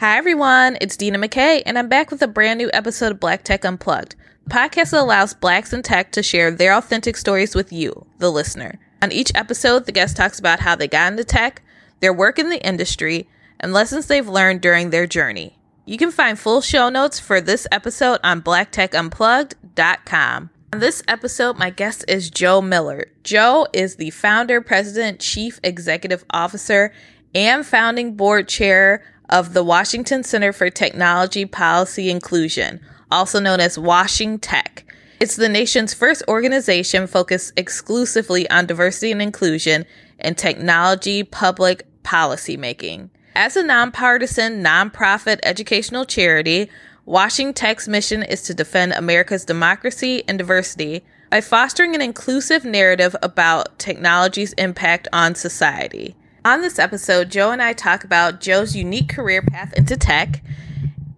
Hi everyone, it's Dena McKay, and I'm back with a brand new episode of Black Tech Unplugged, the podcast that allows Blacks in tech to share their authentic stories with you, the listener. On each episode, the guest talks about how they got into tech, their work in the industry, and lessons they've learned during their journey. You can find full show notes for this episode on blacktechunplugged.com. On this episode, my guest is Joe Miller. Joe is the founder, president, chief executive officer, and founding board chair of the Washington Center for Technology Policy Inclusion, also known as WashingTech. It's the nation's first organization focused exclusively on diversity and inclusion in technology public policy making. As a nonpartisan, nonprofit educational charity, WashingTech's mission is to defend America's democracy and diversity by fostering an inclusive narrative about technology's impact on society. On this episode, Joe and I talk about Joe's unique career path into tech.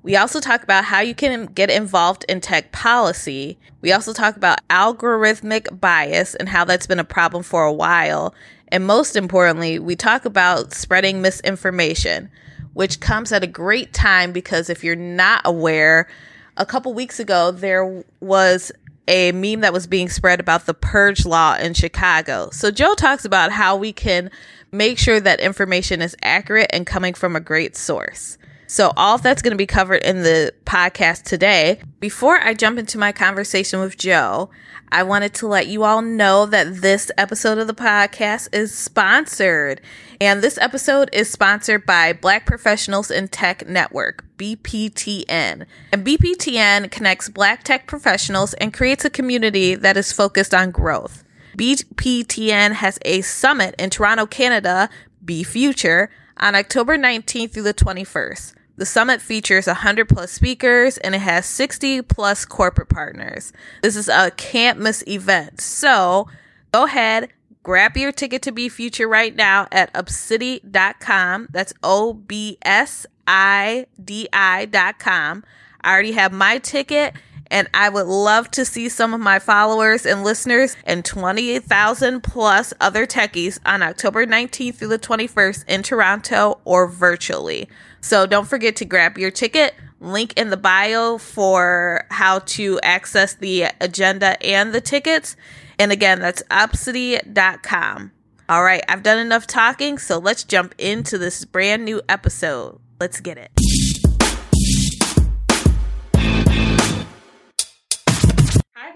We also talk about how you can get involved in tech policy. We also talk about algorithmic bias and how that's been a problem for a while. And most importantly, we talk about spreading misinformation, which comes at a great time because if you're not aware, a couple weeks ago, there was a meme that was being spread about the purge law in Chicago. So Joe talks about how we can make sure that information is accurate and coming from a great source. So all of that's going to be covered in the podcast today. Before I jump into my conversation with Joe, I wanted to let you all know that this episode of the podcast is sponsored. And this episode is sponsored by Black Professionals in Tech Network, BPTN. And BPTN connects Black tech professionals and creates a community that is focused on growth. BPTN has a summit in Toronto, Canada, B Future, on October 19th through the 21st. The summit features 100 plus speakers and it has 60 plus corporate partners. This is a can't miss event. So go ahead, grab your ticket to B Future right now at obsidi.com. That's obsidi.com. I already have my ticket. And I would love to see some of my followers and listeners and 20,000 plus other techies on October 19th through the 21st in Toronto or virtually. So don't forget to grab your ticket. Link in the bio for how to access the agenda and the tickets. And again, that's obsidi.com. All right, I've done enough talking, so let's jump into this brand new episode. Let's get it.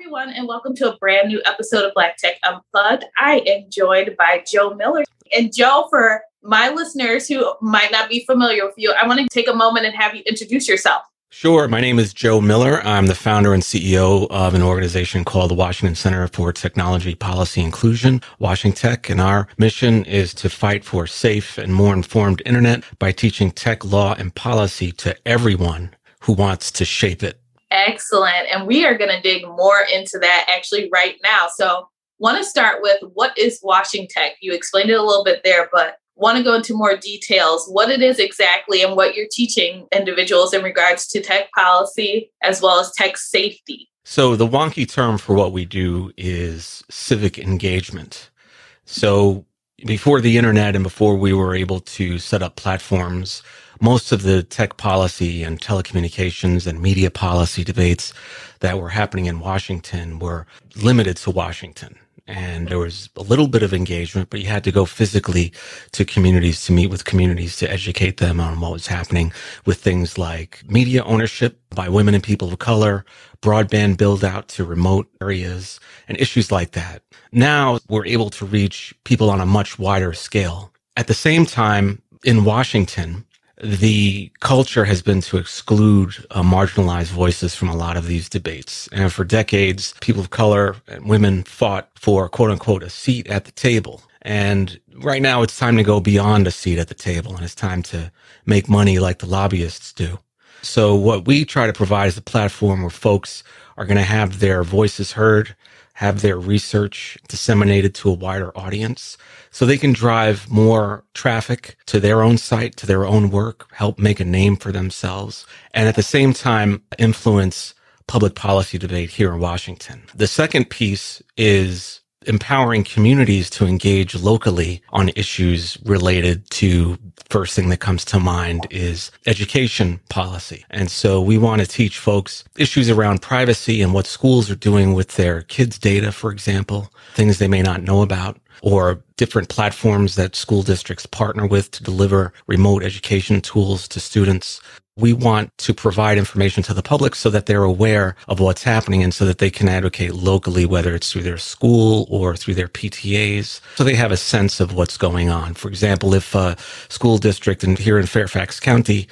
Everyone, and welcome to a brand new episode of Black Tech Unplugged. I am joined by Joe Miller. And Joe, for my listeners who might not be familiar with you, I want to take a moment and have you introduce yourself. Sure. My name is Joe Miller. I'm the founder and CEO of an organization called the Washington Center for Technology Policy Inclusion, WashingTech. And our mission is to fight for a safe and more informed internet by teaching tech law and policy to everyone who wants to shape it. Excellent. And we are going to dig more into that actually right now. So want to start with, what is WashingTech? You explained it a little bit there, but want to go into more details, what it is exactly and what you're teaching individuals in regards to tech policy as well as tech safety. So the wonky term for what we do is civic engagement. So before the internet and before we were able to set up platforms, most of the tech policy and telecommunications and media policy debates that were happening in Washington were limited to Washington. And there was a little bit of engagement, but you had to go physically to communities, to meet with communities, to educate them on what was happening with things like media ownership by women and people of color, broadband build out to remote areas, and issues like that. Now we're able to reach people on a much wider scale. At the same time, in Washington, the culture has been to exclude marginalized voices from a lot of these debates. And for decades, people of color and women fought for, quote unquote, a seat at the table. And right now it's time to go beyond a seat at the table, and it's time to make money like the lobbyists do. So what we try to provide is a platform where folks are going to have their voices heard, have their research disseminated to a wider audience so they can drive more traffic to their own site, to their own work, help make a name for themselves, and at the same time, influence public policy debate here in Washington. The second piece is empowering communities to engage locally on issues related to, first thing that comes to mind is education policy. And so we want to teach folks issues around privacy and what schools are doing with their kids' data, for example, things they may not know about, or different platforms that school districts partner with to deliver remote education tools to students. We want to provide information to the public so that they're aware of what's happening and so that they can advocate locally, whether it's through their school or through their PTAs, so they have a sense of what's going on. For example, if a school district, and here in Fairfax County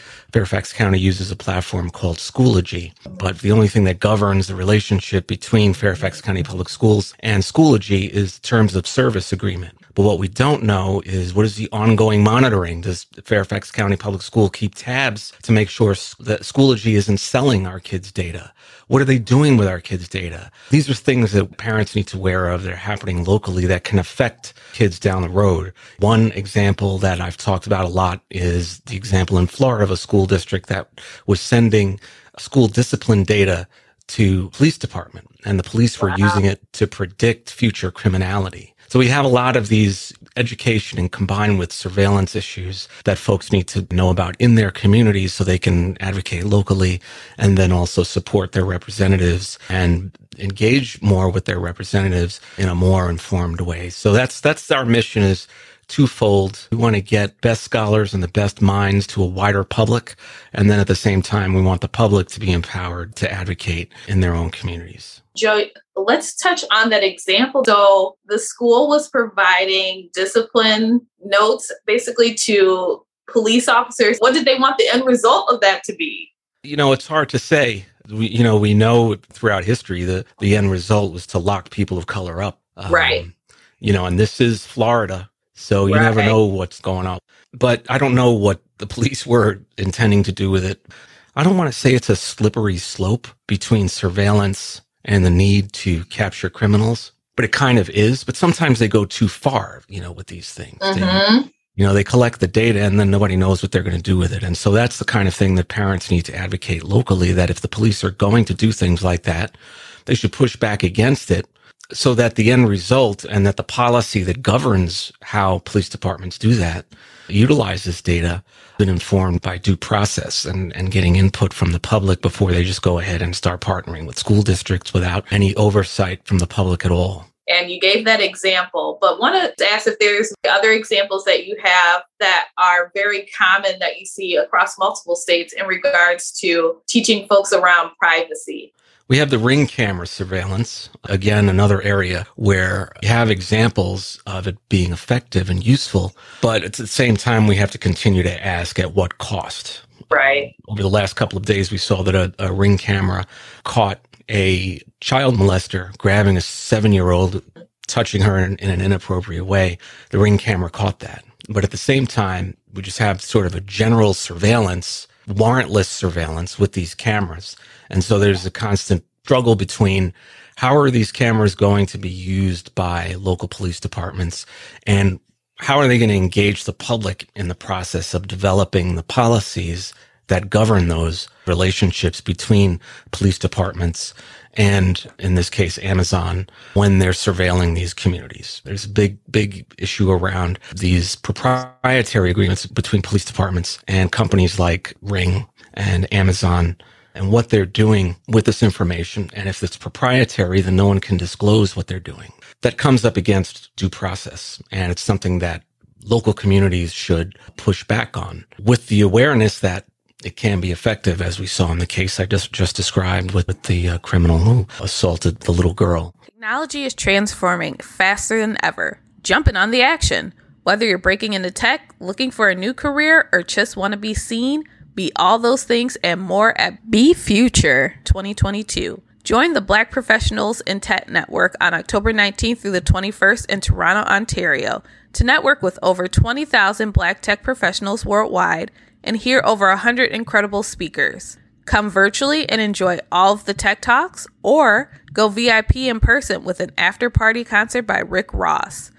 uses a platform called Schoology, but the only thing that governs the relationship between Fairfax County Public Schools and Schoology is terms of service agreement. But what we don't know is, what is the ongoing monitoring? Does Fairfax County Public School keep tabs to make sure that Schoology isn't selling our kids' data? What are they doing with our kids' data? These are things that parents need to be aware of that are happening locally that can affect kids down the road. One example that I've talked about a lot is the example in Florida of a school district that was sending school discipline data to police department, and the police were using it to predict future criminality. So we have a lot of these education and combined with surveillance issues that folks need to know about in their communities so they can advocate locally and then also support their representatives and engage more with their representatives in a more informed way. So that's our mission, is twofold. We want to get best scholars and the best minds to a wider public. And then at the same time, we want the public to be empowered to advocate in their own communities. Joe, let's touch on that example. So the school was providing discipline notes basically to police officers. What did they want the end result of that to be? You know, it's hard to say. We know throughout history that the end result was to lock people of color up. Right. And this is Florida, so you never know what's going on. But I don't know what the police were intending to do with it. I don't want to say it's a slippery slope between surveillance and the need to capture criminals, but it kind of is. But sometimes they go too far, with these things. Mm-hmm. They collect the data and then nobody knows what they're going to do with it. And so that's the kind of thing that parents need to advocate locally, that if the police are going to do things like that, they should push back against it so that the end result and that the policy that governs how police departments do that utilizes data been informed by due process and getting input from the public before they just go ahead and start partnering with school districts without any oversight from the public at all. And you gave that example, but want to ask if there's other examples that you have that are very common that you see across multiple states in regards to teaching folks around privacy. We have the ring camera surveillance, again, another area where you have examples of it being effective and useful, but at the same time, we have to continue to ask at what cost. Right. Over the last couple of days, we saw that a ring camera caught a child molester grabbing a 7-year-old, touching her in an inappropriate way. The ring camera caught that. But at the same time, we just have sort of a general surveillance, warrantless surveillance with these cameras. And so there's a constant struggle between how are these cameras going to be used by local police departments and how are they going to engage the public in the process of developing the policies that govern those relationships between police departments and, in this case, Amazon, when they're surveilling these communities. There's a big, big issue around these proprietary agreements between police departments and companies like Ring and Amazon and what they're doing with this information. And if it's proprietary, then no one can disclose what they're doing. That comes up against due process, and it's something that local communities should push back on with the awareness that it can be effective, as we saw in the case I just described with the criminal who assaulted the little girl. Technology is transforming faster than ever. Jumping on the action. Whether you're breaking into tech, looking for a new career, or just want to be seen, be all those things and more at B Future 2022. Join the Black Professionals in Tech Network on October 19th through the 21st in Toronto, Ontario, to network with over 20,000 Black tech professionals worldwide and hear over 100 incredible speakers. Come virtually and enjoy all of the tech talks, or go VIP in person with an after-party concert by Rick Ross.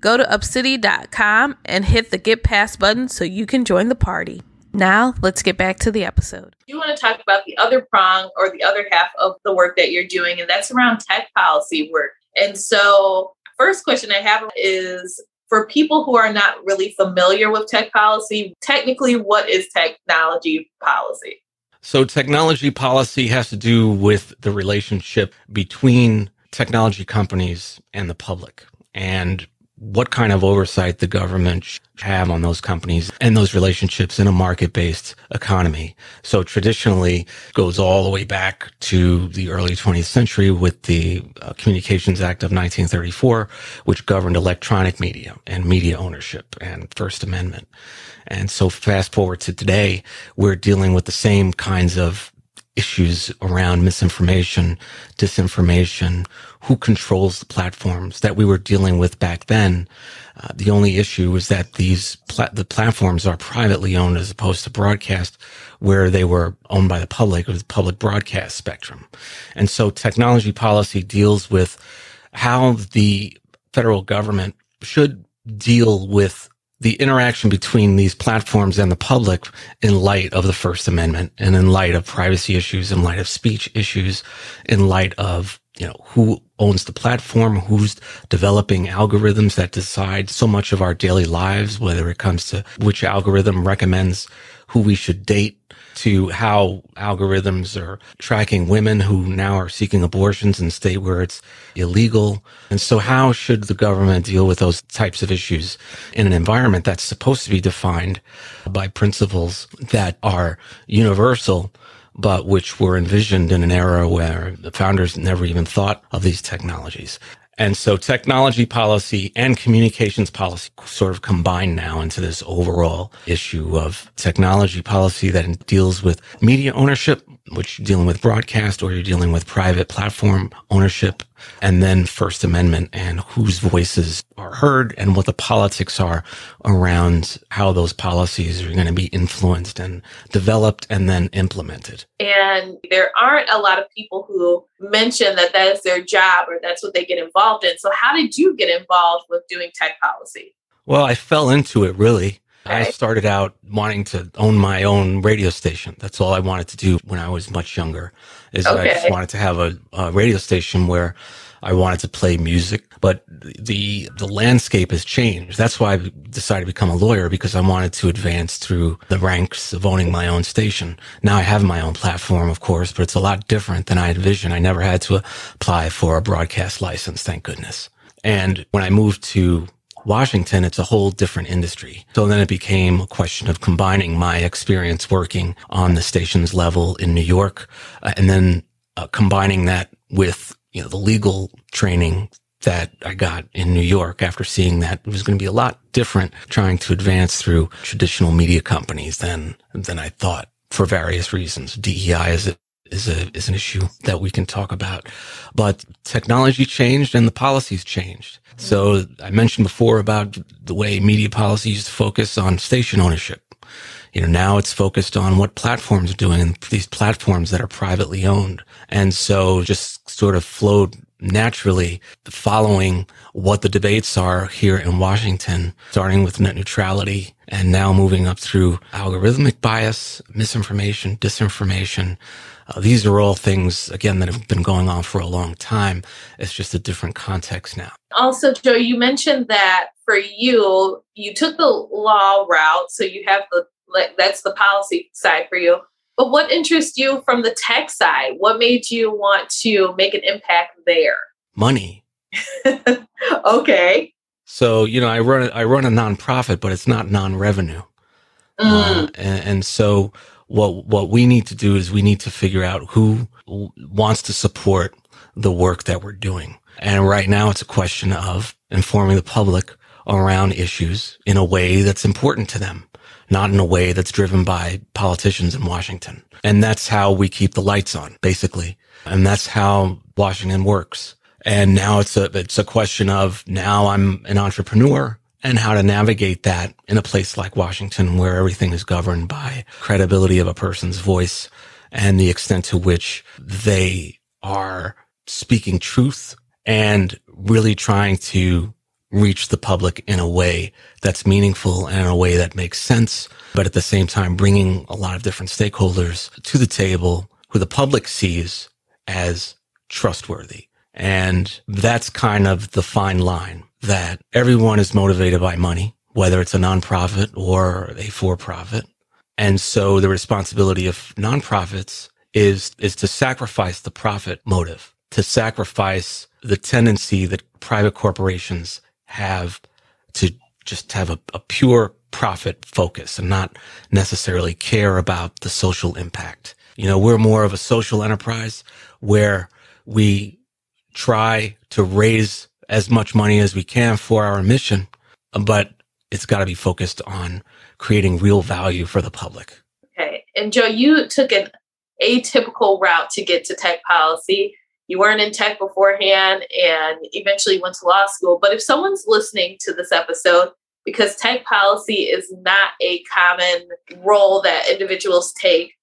Go to obsidi.com and hit the Get Pass button so you can join the party. Now, let's get back to the episode. You want to talk about the other prong or the other half of the work that you're doing, and that's around tech policy work. And so First question I have is, for people who are not really familiar with tech policy, technically, what is technology policy? So technology policy has to do with the relationship between technology companies and the public, and what kind of oversight the government should have on those companies and those relationships in a market-based economy. So traditionally, it goes all the way back to the early 20th century with the Communications Act of 1934, which governed electronic media and media ownership and First Amendment. And so fast forward to today, we're dealing with the same kinds of issues around misinformation, disinformation, who controls the platforms that we were dealing with back then. The only issue is that these the platforms are privately owned as opposed to broadcast, where they were owned by the public or the public broadcast spectrum. And so technology policy deals with how the federal government should deal with the interaction between these platforms and the public in light of the First Amendment and in light of privacy issues, in light of speech issues, in light of, you know, who owns the platform, who's developing algorithms that decide so much of our daily lives, whether it comes to which algorithm recommends who we should date, to how algorithms are tracking women who now are seeking abortions in a state where it's illegal. And so how should the government deal with those types of issues in an environment that's supposed to be defined by principles that are universal, but which were envisioned in an era where the founders never even thought of these technologies? And so technology policy and communications policy sort of combine now into this overall issue of technology policy that deals with media ownership, which you're dealing with broadcast or you're dealing with private platform ownership, and then First Amendment and whose voices are heard and what the politics are around how those policies are going to be influenced and developed and then implemented. And there aren't a lot of people who mention that that is their job or that's what they get involved in. So how did you get involved with doing tech policy? Well, I fell into it, really. Okay. I started out wanting to own my own radio station. That's all I wanted to do when I was much younger, is I just wanted to have a radio station where I wanted to play music. But the landscape has changed. That's why I decided to become a lawyer, because I wanted to advance through the ranks of owning my own station. Now I have my own platform, of course, but it's a lot different than I envisioned. I never had to apply for a broadcast license, thank goodness. And when I moved to Washington, it's a whole different industry. So then it became a question of combining my experience working on the station's level in New York, and then combining that with, you know, the legal training that I got in New York after seeing that it was going to be a lot different trying to advance through traditional media companies than I thought, for various reasons. DEI is an issue that we can talk about. But technology changed and the policies changed. So I mentioned before about the way media policy used to focus on station ownership. You know, now it's focused on what platforms are doing, and these platforms that are privately owned. And so just sort of flowed naturally following what the debates are here in Washington, starting with net neutrality and now moving up through algorithmic bias, misinformation, disinformation. These are all things, again, that have been going on for a long time. It's just a different context now. Also, Joe, you mentioned that for you, you took the law route. So you have that's the policy side for you. But what interests you from the tech side? What made you want to make an impact there? Money. Okay. So, you know, I run a nonprofit, but it's not non-revenue. And so what we need to do is we need to figure out who wants to support the work that we're doing. And right now it's a question of informing the public around issues in a way that's important to them, not in a way that's driven by politicians in Washington. And that's how we keep the lights on, basically. And that's how Washington works. And now it's a question of, now I'm an entrepreneur, and how to navigate that in a place like Washington, where everything is governed by credibility of a person's voice and the extent to which they are speaking truth and really trying to reach the public in a way that's meaningful and in a way that makes sense, but at the same time bringing a lot of different stakeholders to the table who the public sees as trustworthy And that's kind of the fine line, that everyone is motivated by money, whether it's a nonprofit or a for-profit. And so the responsibility of nonprofits is to sacrifice the profit motive, to sacrifice the tendency that private corporations have to just have a pure profit focus and not necessarily care about the social impact. You know, we're more of a social enterprise where we try to raise as much money as we can for our mission, but it's got to be focused on creating real value for the public. Okay. And Joe, you took an atypical route to get to tech policy. You weren't in tech beforehand and eventually went to law school. But if someone's listening to this episode, because tech policy is not a common role that individuals take,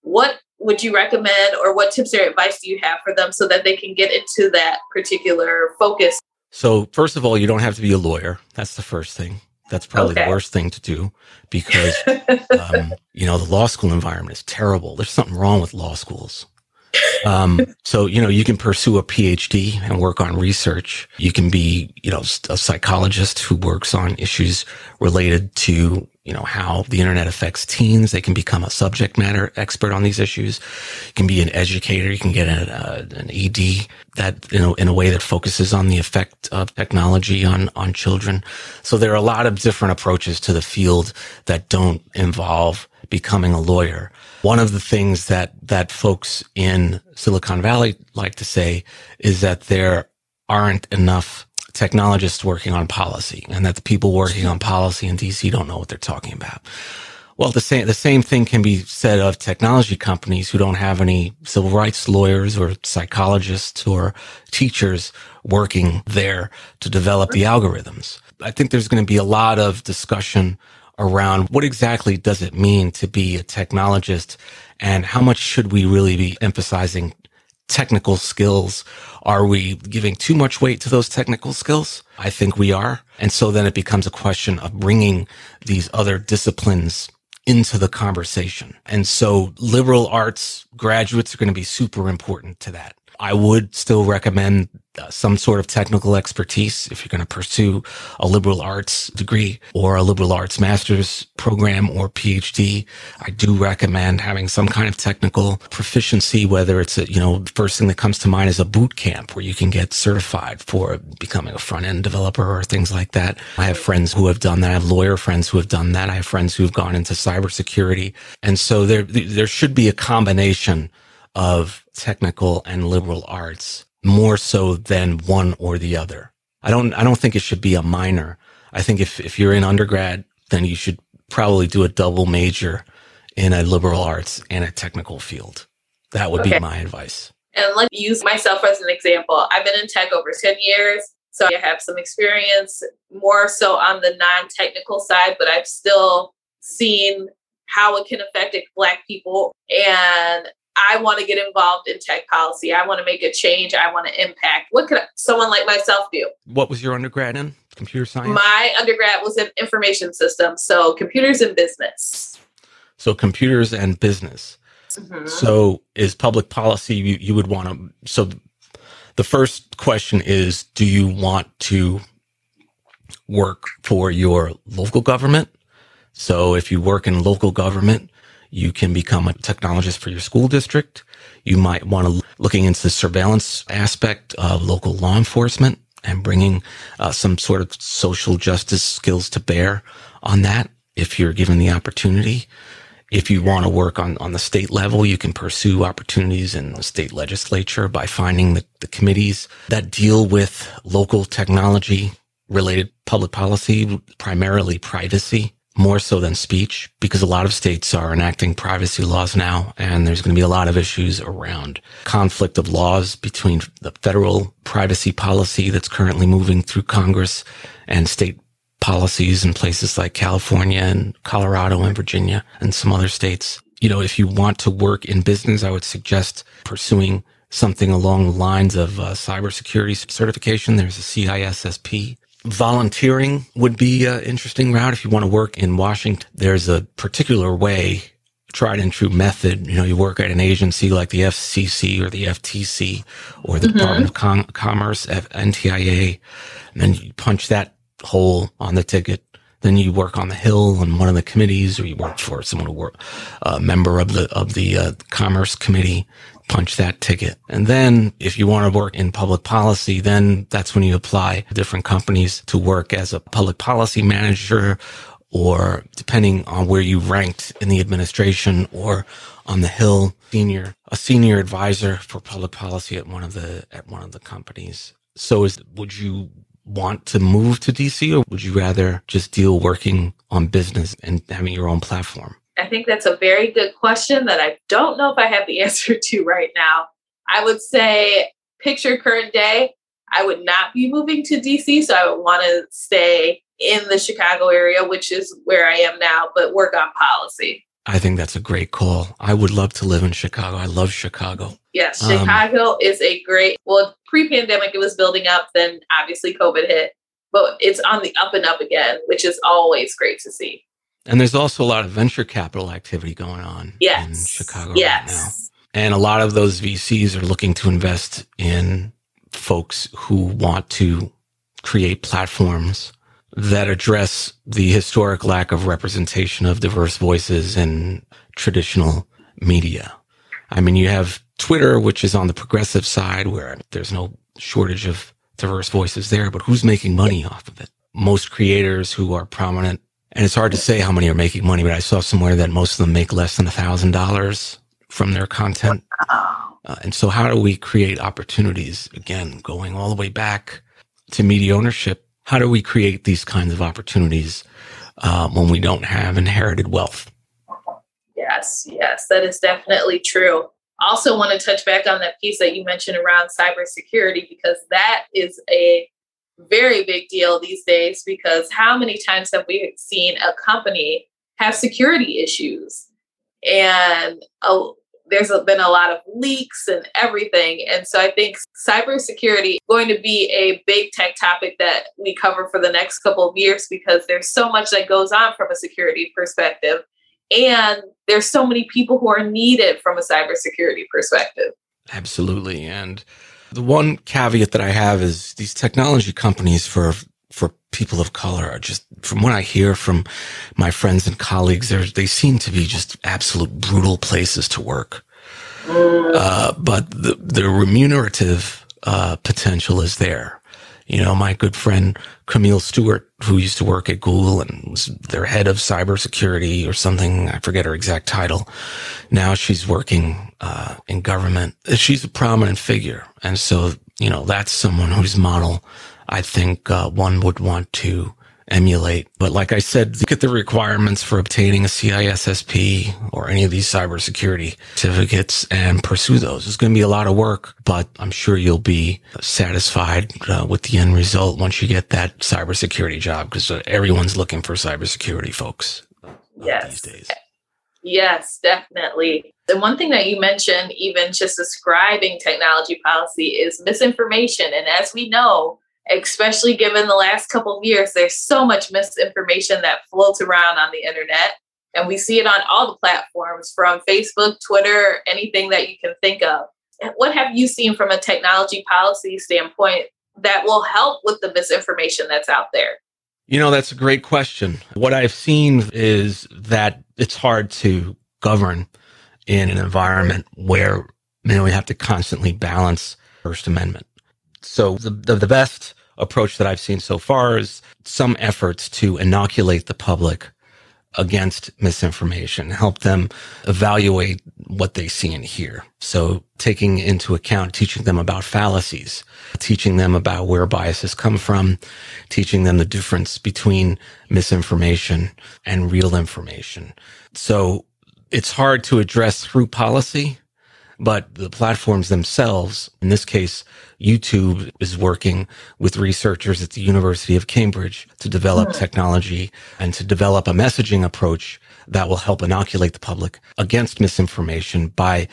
what would you recommend or what tips or advice do you have for them so that they can get into that particular focus? So first of all, you don't have to be a lawyer. That's the first thing. That's probably the worst thing to do because, you know, the law school environment is terrible. There's something wrong with law schools. So, you know, you can pursue a PhD and work on research. You can be, you know, a psychologist who works on issues related to, you know, how the internet affects teens. They can become a subject matter expert on these issues. You can be an educator. You can get an ED that, you know, in a way that focuses on the effect of technology on children. So there are a lot of different approaches to the field that don't involve becoming a lawyer. One of the things that folks in Silicon Valley like to say is that there aren't enough technologists working on policy, and that the people working on policy in DC don't know what they're talking about. Well, the same thing can be said of technology companies who don't have any civil rights lawyers or psychologists or teachers working there to develop the algorithms. I think there's going to be a lot of discussion around what exactly does it mean to be a technologist, and how much should we really be emphasizing technical skills? Are we giving too much weight to those technical skills? I think we are. And so then it becomes a question of bringing these other disciplines into the conversation. And so liberal arts graduates are going to be super important to that. I would still recommend some sort of technical expertise if you're going to pursue a liberal arts degree or a liberal arts master's program or PhD. I do recommend having some kind of technical proficiency, whether it's, the first thing that comes to mind is a boot camp where you can get certified for becoming a front-end developer or things like that. I have friends who have done that. I have lawyer friends who have done that. I have friends who've gone into cybersecurity. And so there should be a combination of technical and liberal arts, more so than one or the other. I don't think it should be a minor. I think if you're in undergrad, then you should probably do a double major in a liberal arts and a technical field. That would be my advice. And let me use myself as an example. I've been in tech over 10 years, so I have some experience more so on the non-technical side, but I've still seen how it can affect Black people, and I want to get involved in tech policy. I want to make a change. I want to impact. What could someone like myself do? What was your undergrad in? Computer science? My undergrad was in information systems. So computers and business. Mm-hmm. So is public policy, you would want to... So the first question is, do you want to work for your local government? So if you work in local government, you can become a technologist for your school district. You might want to looking into the surveillance aspect of local law enforcement and bringing some sort of social justice skills to bear on that if you're given the opportunity. If you want to work on the state level, you can pursue opportunities in the state legislature by finding the committees that deal with local technology-related public policy, primarily privacy, more so than speech, because a lot of states are enacting privacy laws now, and there's going to be a lot of issues around conflict of laws between the federal privacy policy that's currently moving through Congress and state policies in places like California and Colorado and Virginia and some other states. You know, if you want to work in business, I would suggest pursuing something along the lines of cybersecurity certification. There's a CISSP. Volunteering would be an interesting route. If you want to work in Washington, there's a particular way tried and true method. You know, you work at an agency like the FCC or the FTC or the Department of Commerce, NTIA, and then you punch that hole on the ticket. Then you work on the Hill on one of the committees, or you work for someone who work, a member of the Commerce Committee, punch that ticket. And then if you want to work in public policy, then that's when you apply to different companies to work as a public policy manager, or depending on where you ranked in the administration or on the Hill, a senior advisor for public policy at one of the companies. So would you want to move to DC, or would you rather just deal working on business and having your own platform? I think that's a very good question that I don't know if I have the answer to right now. I would say, picture current day, I would not be moving to DC, so I would want to stay in the Chicago area, which is where I am now, but work on policy. I think that's a great call. I would love to live in Chicago. I love Chicago. Yes, Chicago is a great, pre-pandemic, it was building up. Then obviously COVID hit, but it's on the up and up again, which is always great to see. And there's also a lot of venture capital activity going on in Chicago right now. And a lot of those VCs are looking to invest in folks who want to create platforms that address the historic lack of representation of diverse voices in traditional media. I mean, you have Twitter, which is on the progressive side, where there's no shortage of diverse voices there, but who's making money off of it? Most creators who are prominent, and it's hard to say how many are making money, but I saw somewhere that most of them make less than $1,000 from their content. And so how do we create opportunities? Again, going all the way back to media ownership, how do we create these kinds of opportunities when we don't have inherited wealth? Yes, that is definitely true. Also want to touch back on that piece that you mentioned around cybersecurity, because that is a very big deal these days, because how many times have we seen a company have security issues? And there's been a lot of leaks and everything. And so I think cybersecurity is going to be a big tech topic that we cover for the next couple of years, because there's so much that goes on from a security perspective. And there's so many people who are needed from a cybersecurity perspective. Absolutely. And the one caveat that I have is these technology companies for people of color are just, from what I hear from my friends and colleagues, they seem to be just absolute brutal places to work. But the remunerative potential is there. You know, my good friend Camille Stewart, who used to work at Google and was their head of cybersecurity or something, I forget her exact title. Now she's working in government. She's a prominent figure. And so, you know, that's someone whose model I think one would want to emulate. But like I said, look at the requirements for obtaining a CISSP or any of these cybersecurity certificates and pursue those. It's going to be a lot of work, but I'm sure you'll be satisfied with the end result once you get that cybersecurity job, because everyone's looking for cybersecurity folks these days. Yes, definitely. The one thing that you mentioned, even just describing technology policy, is misinformation. And as we know, especially given the last couple of years, there's so much misinformation that floats around on the internet. And we see it on all the platforms, from Facebook, Twitter, anything that you can think of. What have you seen from a technology policy standpoint that will help with the misinformation that's out there? You know, that's a great question. What I've seen is that it's hard to govern in an environment where, you know, we have to constantly balance First Amendment. So the best approach that I've seen so far is some efforts to inoculate the public against misinformation, help them evaluate what they see and hear. So taking into account, teaching them about fallacies, teaching them about where biases come from, teaching them the difference between misinformation and real information. So it's hard to address through policy, but the platforms themselves, in this case, YouTube is working with researchers at the University of Cambridge to develop technology and to develop a messaging approach that will help inoculate the public against misinformation by,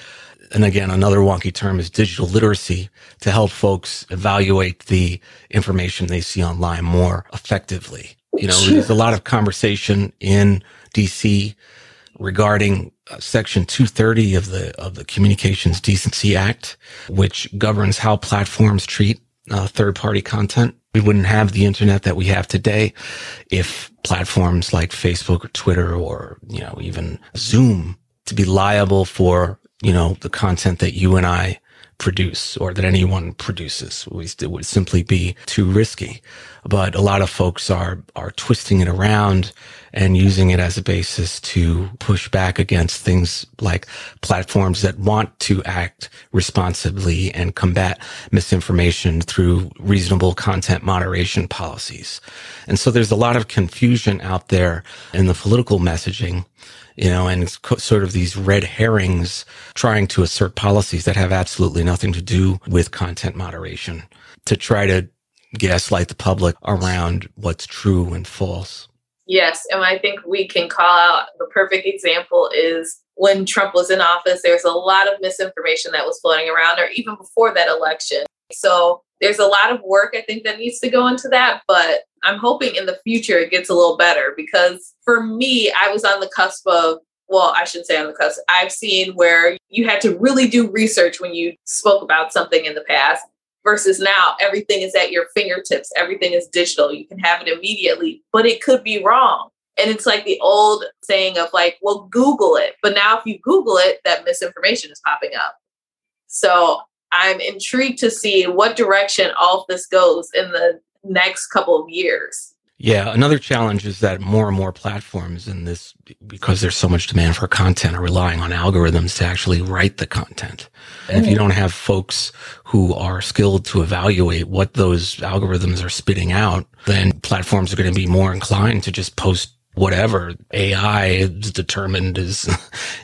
and again, another wonky term is digital literacy, to help folks evaluate the information they see online more effectively. You know, there's a lot of conversation in DC regarding Section 230 of the Communications Decency Act, which governs how platforms treat third-party content. We wouldn't have the internet that we have today if platforms like Facebook or Twitter or, even Zoom to be liable for, the content that you and I produce or that anyone produces. It would simply be too risky. But a lot of folks are twisting it around and using it as a basis to push back against things like platforms that want to act responsibly and combat misinformation through reasonable content moderation policies. And so there's a lot of confusion out there in the political messaging, and it's sort of these red herrings trying to assert policies that have absolutely nothing to do with content moderation to try to gaslight the public around what's true and false. Yes, and I think we can call out the perfect example is when Trump was in office, there's a lot of misinformation that was floating around, or even before that election. So there's a lot of work, I think, that needs to go into that, but I'm hoping in the future it gets a little better, because for me, I was on the cusp of, well, I shouldn't say on the cusp, I've seen where you had to really do research when you spoke about something in the past. Versus now, everything is at your fingertips. Everything is digital. You can have it immediately, but it could be wrong. And it's like the old saying of well, Google it. But now if you Google it, that misinformation is popping up. So I'm intrigued to see what direction all of this goes in the next couple of years. Yeah. Another challenge is that more and more platforms in this, because there's so much demand for content, are relying on algorithms to actually write the content. And if you don't have folks who are skilled to evaluate what those algorithms are spitting out, then platforms are going to be more inclined to just post whatever AI is determined is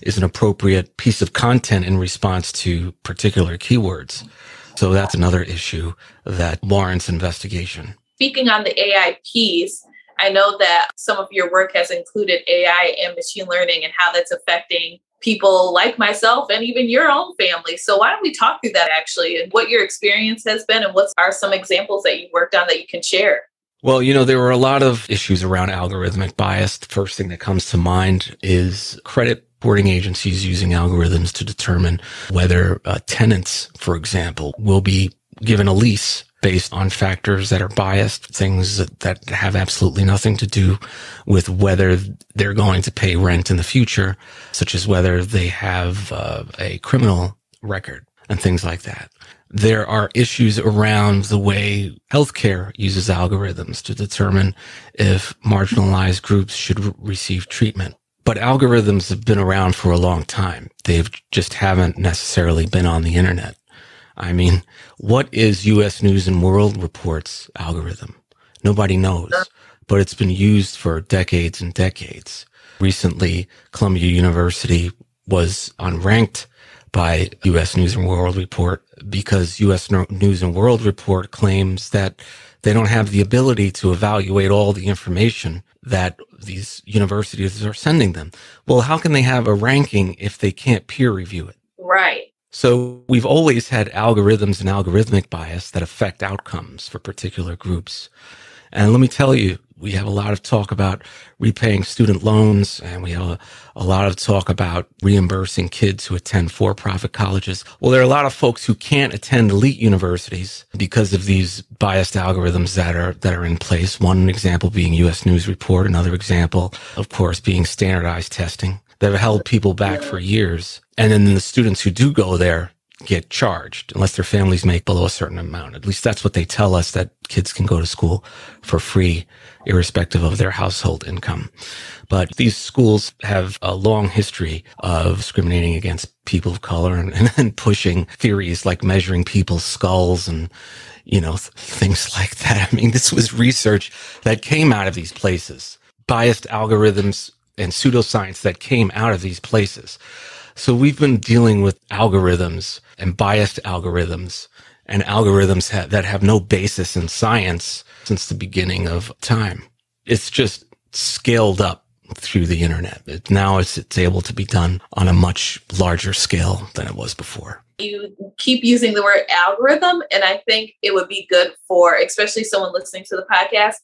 an appropriate piece of content in response to particular keywords. So that's another issue that warrants investigation. Speaking on the AI piece, I know that some of your work has included AI and machine learning and how that's affecting people like myself and even your own family. So why don't we talk through that actually and what your experience has been and what are some examples that you've worked on that you can share? Well, there were a lot of issues around algorithmic bias. The first thing that comes to mind is credit reporting agencies using algorithms to determine whether tenants, for example, will be given a lease based on factors that are biased, things that have absolutely nothing to do with whether they're going to pay rent in the future, such as whether they have a criminal record and things like that. There are issues around the way healthcare uses algorithms to determine if marginalized groups should receive treatment. But algorithms have been around for a long time. They've just haven't necessarily been on the internet. What is U.S. News and World Report's algorithm? Nobody knows, but it's been used for decades and decades. Recently, Columbia University was unranked by U.S. News and World Report because U.S. News and World Report claims that they don't have the ability to evaluate all the information that these universities are sending them. Well, how can they have a ranking if they can't peer review it? Right. So we've always had algorithms and algorithmic bias that affect outcomes for particular groups. And let me tell you, we have a lot of talk about repaying student loans, and we have a lot of talk about reimbursing kids who attend for-profit colleges. Well, there are a lot of folks who can't attend elite universities because of these biased algorithms that are in place. One example being U.S. News Report, another example, of course, being standardized testing that have held people back for years. And then the students who do go there get charged unless their families make below a certain amount. At least that's what they tell us, that kids can go to school for free, irrespective of their household income. But these schools have a long history of discriminating against people of color and pushing theories like measuring people's skulls and, things like that. This was research that came out of these places, biased algorithms and pseudoscience that came out of these places. So we've been dealing with algorithms and biased algorithms and algorithms that have no basis in science since the beginning of time. It's just scaled up through the internet. Now it's able to be done on a much larger scale than it was before. You keep using the word algorithm, and I think it would be good for especially someone listening to the podcast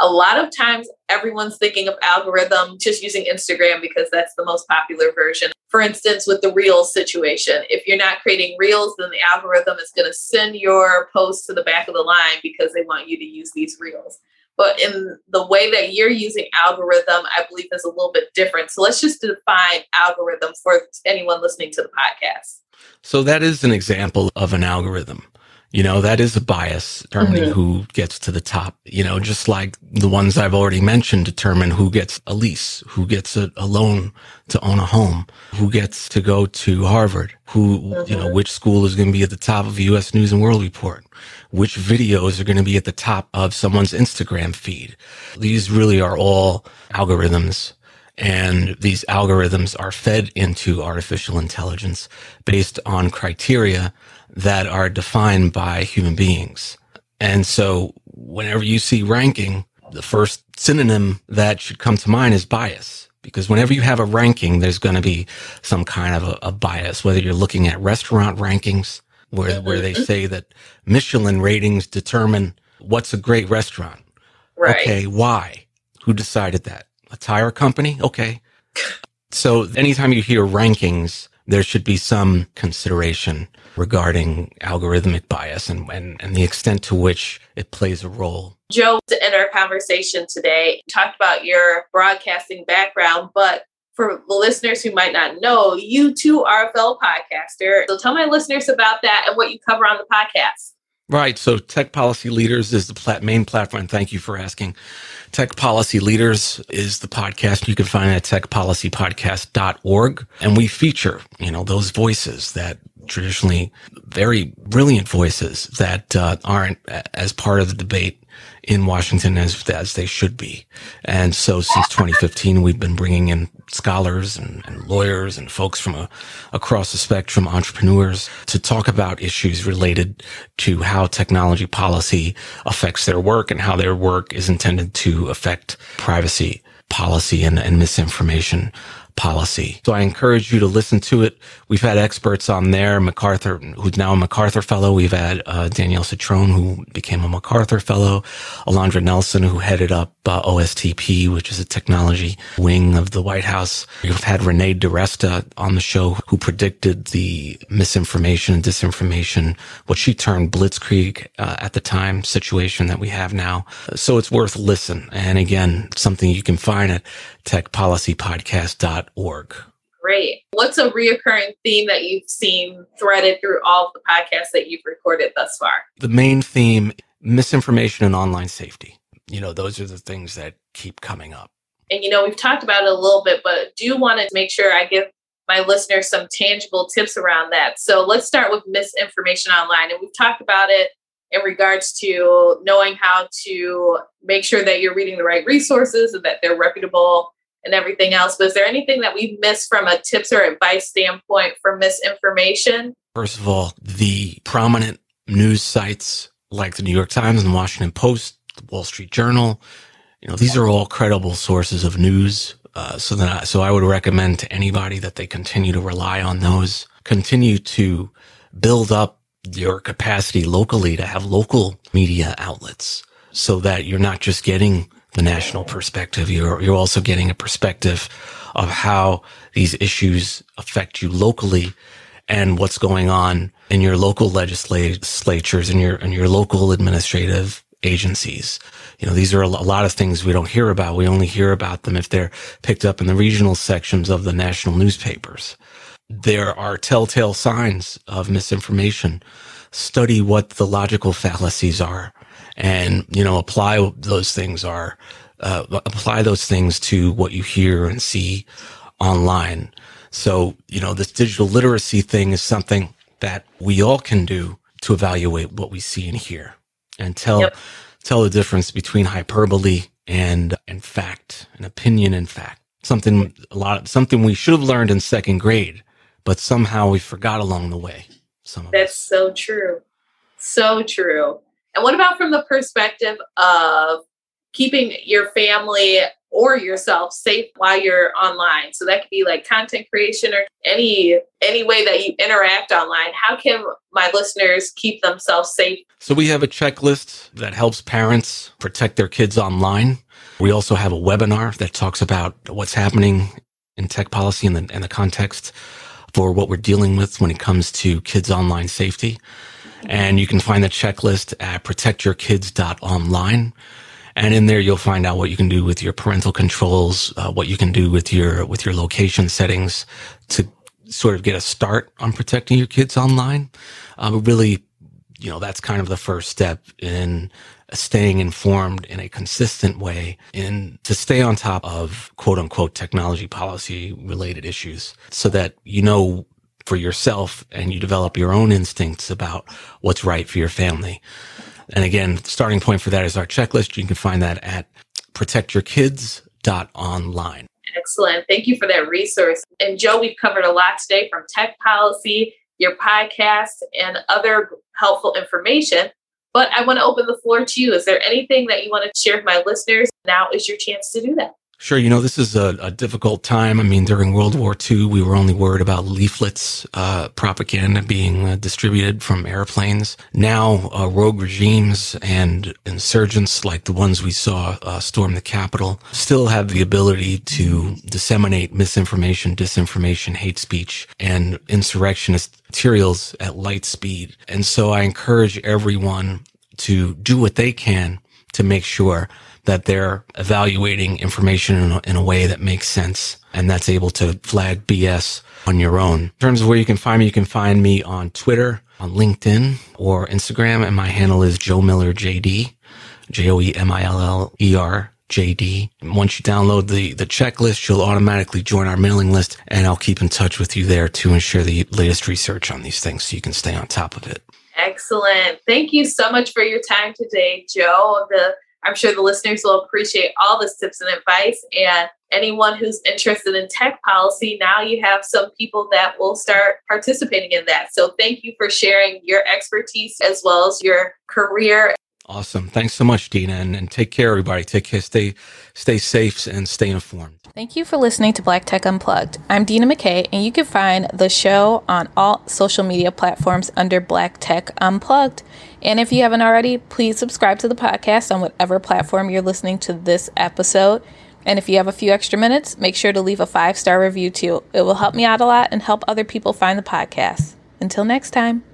A lot of times everyone's thinking of algorithm just using Instagram because that's the most popular version. For instance, with the Reels situation, if you're not creating Reels, then the algorithm is going to send your posts to the back of the line because they want you to use these Reels. But in the way that you're using algorithm, I believe is a little bit different. So let's just define algorithm for anyone listening to the podcast. So that is an example of an algorithm. You know, that is a bias determining who gets to the top, you know, just like the ones I've already mentioned determine who gets a lease, who gets a loan to own a home, who gets to go to Harvard, who, you know, which school is going to be at the top of the U.S. News and World Report, which videos are going to be at the top of someone's Instagram feed. These really are all algorithms. And these algorithms are fed into artificial intelligence based on criteria that are defined by human beings. And so whenever you see ranking, the first synonym that should come to mind is bias, because whenever you have a ranking, there's going to be some kind of a bias, whether you're looking at restaurant rankings where they say that Michelin ratings determine what's a great restaurant. Right. Okay, why? Who decided that? A tire company? Okay. So anytime you hear rankings, there should be some consideration regarding algorithmic bias and the extent to which it plays a role. Joe, to end our conversation today, you talked about your broadcasting background, but for the listeners who might not know, you too are a fellow podcaster. So tell my listeners about that and what you cover on the podcast. Right. So Tech Policy Leaders is the main platform. Thank you for asking. Tech Policy Leaders is the podcast. You can find it at techpolicypodcast.org. And we feature, you know, those voices that traditionally very brilliant voices that aren't as part of the debate in Washington as they should be. And so since 2015, we've been bringing in scholars and lawyers and folks from across the spectrum, entrepreneurs, to talk about issues related to how technology policy affects their work and how their work is intended to affect privacy policy and misinformation policy. So I encourage you to listen to it. We've had experts on there, MacArthur, who's now a MacArthur Fellow. We've had Danielle Citrone, who became a MacArthur Fellow, Alondra Nelson, who headed up OSTP, which is a technology wing of the White House. We've had Renee DiResta on the show, who predicted the misinformation and disinformation, what she termed blitzkrieg at the time, situation that we have now. So it's worth a listen. And again, something you can find at techpolicypodcast.org. Great. What's a reoccurring theme that you've seen threaded through all of the podcasts that you've recorded thus far? The main theme, misinformation and online safety. You know, those are the things that keep coming up. And, you know, we've talked about it a little bit, but do want to make sure I give my listeners some tangible tips around that. So let's start with misinformation online. And we've talked about it in regards to knowing how to make sure that you're reading the right resources and that they're reputable and everything else. But is there anything that we've missed from a tips or advice standpoint for misinformation? First of all, the prominent news sites like the New York Times and the Washington Post, the Wall Street Journal, you know, these are all credible sources of news. So I would recommend to anybody that they continue to rely on those, continue to build up your capacity locally to have local media outlets so that you're not just getting the national perspective, you're also getting a perspective of how these issues affect you locally and what's going on in your local legislatures and your local administrative agencies. You know, these are a lot of things we don't hear about. We only hear about them if they're picked up in the regional sections of the national newspapers. There are telltale signs of misinformation. Study what the logical fallacies are and, you know, apply those things to what you hear and see online. So, you know, this digital literacy thing is something that we all can do to evaluate what we see and hear and tell the difference between hyperbole and fact and opinion and fact. Something we should have learned in second grade, but somehow we forgot along the way. That's so true. So true. And what about from the perspective of keeping your family or yourself safe while you're online. So that could be like content creation or any way that you interact online. How can my listeners keep themselves safe? So we have a checklist that helps parents protect their kids online. We also have a webinar that talks about what's happening in tech policy and the context for what we're dealing with when it comes to kids' online safety. And you can find the checklist at protectyourkids.online. And in there, you'll find out what you can do with your parental controls, what you can do with your location settings to sort of get a start on protecting your kids online. Really, you know, that's kind of the first step in staying informed in a consistent way and to stay on top of quote unquote technology policy related issues so that you know for yourself and you develop your own instincts about what's right for your family. And again, the starting point for that is our checklist. You can find that at protectyourkids.online. Excellent. Thank you for that resource. And Joe, we've covered a lot today from tech policy, your podcast, and other helpful information. But I want to open the floor to you. Is there anything that you want to share with my listeners? Now is your chance to do that. Sure. You know, this is a difficult time. I mean, during World War II, we were only worried about leaflets, propaganda being distributed from airplanes. Now, rogue regimes and insurgents like the ones we saw storm the Capitol still have the ability to disseminate misinformation, disinformation, hate speech, and insurrectionist materials at light speed. And so I encourage everyone to do what they can to make sure that they're evaluating information in a way that makes sense and that's able to flag BS on your own. In terms of where you can find me on Twitter, on LinkedIn, or Instagram, and my handle is Joe Miller JD, JoeMiller JD. And once you download the checklist, you'll automatically join our mailing list, and I'll keep in touch with you there to ensure the latest research on these things so you can stay on top of it. Excellent. Thank you so much for your time today, Joe. I'm sure the listeners will appreciate all the tips and advice. And anyone who's interested in tech policy, now you have some people that will start participating in that. So thank you for sharing your expertise as well as your career. Awesome. Thanks so much, Dena. And take care, everybody. Take care. Stay safe and stay informed. Thank you for listening to Black Tech Unplugged. I'm Dena McKay, and you can find the show on all social media platforms under Black Tech Unplugged. And if you haven't already, please subscribe to the podcast on whatever platform you're listening to this episode. And if you have a few extra minutes, make sure to leave a 5-star review too. It will help me out a lot and help other people find the podcast. Until next time.